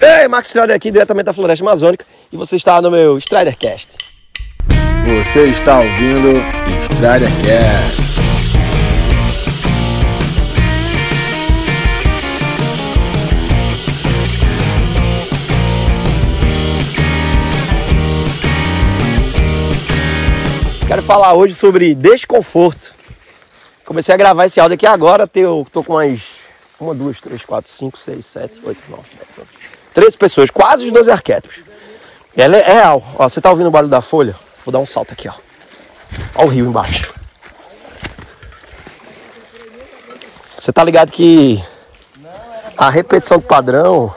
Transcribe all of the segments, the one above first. Ei, Max Strader aqui, diretamente da Floresta Amazônica, e você está no meu Stridercast. Você está ouvindo Stridercast. Quero falar hoje sobre desconforto. Comecei a gravar esse áudio aqui agora, eu tô com umas 1, 2, 3, 4, 5, 6, 7, 8, 9, 10, 11, 13 pessoas, quase os 12 arquétipos. Ela é real. Ó, você tá ouvindo o barulho da folha? Vou dar um salto aqui, ó. Ó o rio embaixo. Você tá ligado que a repetição do padrão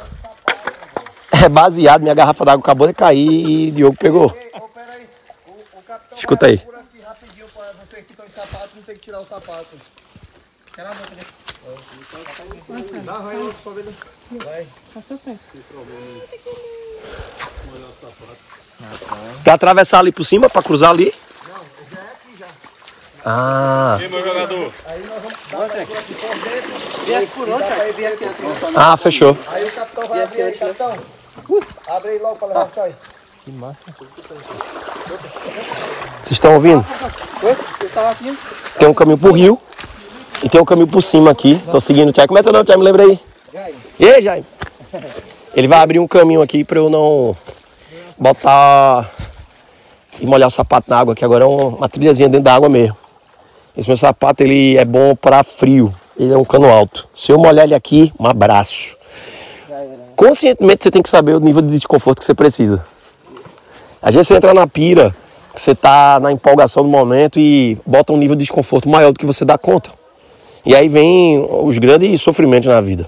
é baseado, minha garrafa d'água acabou de cair e Diogo pegou. Escuta aí. Por aqui rapidinho para vocês que estão em sapato, não tem que tirar o sapato. Quer a boca, né? Dá, vai, só vê. Vai. Passa o pé. Quer atravessar ali por cima para cruzar ali? Não, já é aqui já. Ah. E aí, meu jogador? Aí nós vamos dar para aqui por dentro. E aí por onde? Aí vem aqui. Ah, fechou. Aí o capitão vai abrir aí, capitão. Abre aí logo para levar o capitão. Que massa. Vocês estão ouvindo? Tem um caminho pro rio e tem um caminho por cima aqui. Tô seguindo o Jaime. Como é teu nome, Jaime? Lembra aí? Jaime. E aí, Jaime? Ele vai abrir um caminho aqui pra eu não botar e molhar o sapato na água, que agora é uma trilhazinha dentro da água mesmo. Esse meu sapato, ele é bom pra frio. Ele é um cano alto. Se eu molhar ele aqui, um abraço. Conscientemente, você tem que saber o nível de desconforto que você precisa. Às vezes você entra na pira, você tá na empolgação do momento e bota um nível de desconforto maior do que você dá conta. E aí vem os grandes sofrimentos na vida.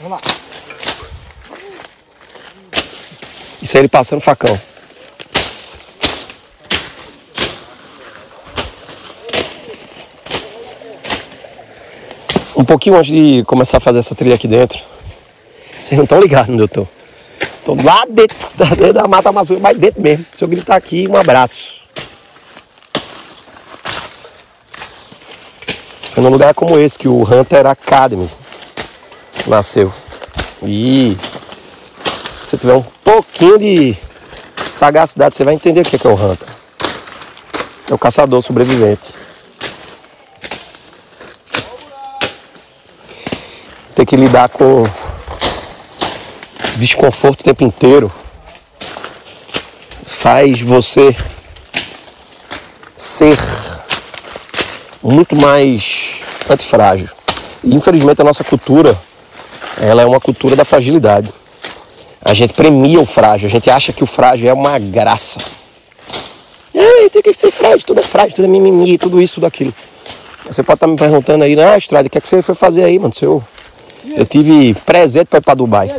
Vamos lá. Isso é ele passando facão. Um pouquinho antes de começar a fazer essa trilha aqui dentro, vocês não estão ligados onde eu tô. Tô lá dentro da Mata Amazônica, mais dentro mesmo. Se eu gritar aqui, um abraço. Foi num lugar como esse que o Hunter Academy nasceu. E se você tiver um pouquinho de sagacidade, você vai entender o que é o Hunter. É o caçador sobrevivente. Tem que lidar com desconforto o tempo inteiro faz você ser muito mais antifrágil. E, infelizmente, a nossa cultura, ela é uma cultura da fragilidade. A gente premia o frágil, a gente acha que o frágil é uma graça. Tem que ser frágil, tudo é mimimi, tudo isso, tudo aquilo. Você pode estar me perguntando aí, ah, Strader, o que é que você foi fazer aí, mano? Eu tive presente para ir para Dubai.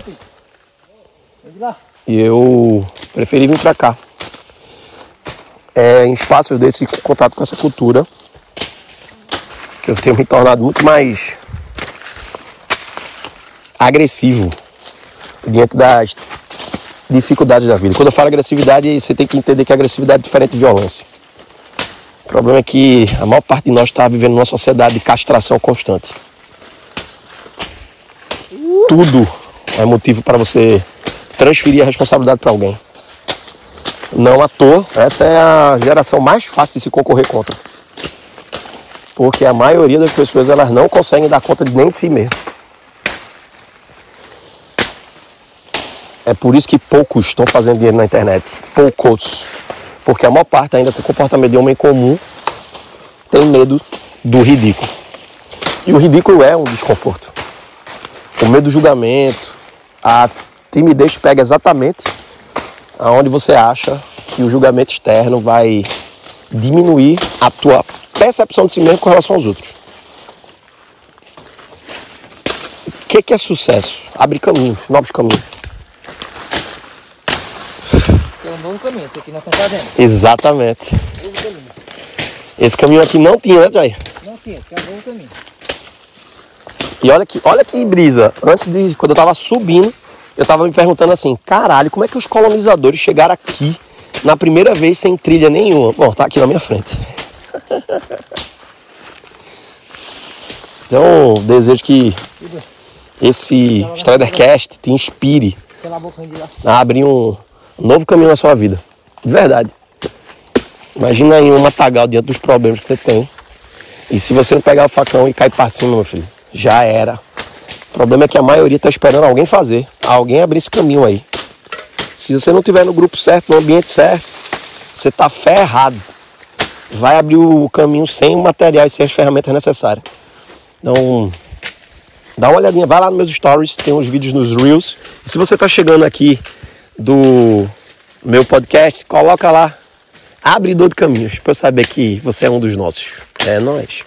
E eu preferi vir pra cá. É em espaços desse contato com essa cultura que eu tenho me tornado muito mais agressivo diante das dificuldades da vida. Quando eu falo agressividade, você tem que entender que a agressividade é diferente de violência. O problema é que a maior parte de nós está vivendo numa sociedade de castração constante. Tudo é motivo para você transferir a responsabilidade para alguém. Não à toa, essa é a geração mais fácil de se concorrer contra. Porque a maioria das pessoas, elas não conseguem dar conta nem de si mesmo. É por isso que poucos estão fazendo dinheiro na internet. Poucos. Porque a maior parte ainda tem comportamento de homem comum, tem medo do ridículo. E o ridículo é um desconforto. O medo do julgamento, a timidez pega exatamente aonde você acha que o julgamento externo vai diminuir a tua percepção de si mesmo com relação aos outros. O que é sucesso? Abre caminhos, novos caminhos. Tem um novo caminho, esse aqui nós estamos fazendo. Exatamente. Novo caminho. Esse caminho aqui não tinha, né, Jair? Não tinha, esse é um novo caminho. E olha que brisa. Antes de, quando eu tava subindo, eu tava me perguntando assim, caralho, como é que os colonizadores chegaram aqui na primeira vez sem trilha nenhuma? Bom, tá aqui na minha frente. Então, desejo que esse Stridercast te inspire a abrir um novo caminho na sua vida. De verdade. Imagina aí um matagal diante dos problemas que você tem. E se você não pegar o facão e cair para cima, meu filho, já era. O problema é que a maioria está esperando alguém fazer. Alguém abrir esse caminho aí. Se você não estiver no grupo certo, no ambiente certo, você está ferrado. Vai abrir o caminho sem o material e sem as ferramentas necessárias. Então, dá uma olhadinha. Vai lá nos meus stories, tem uns vídeos nos Reels. E se você está chegando aqui do meu podcast, coloca lá Abridor de Caminhos, para eu saber que você é um dos nossos. É nóis.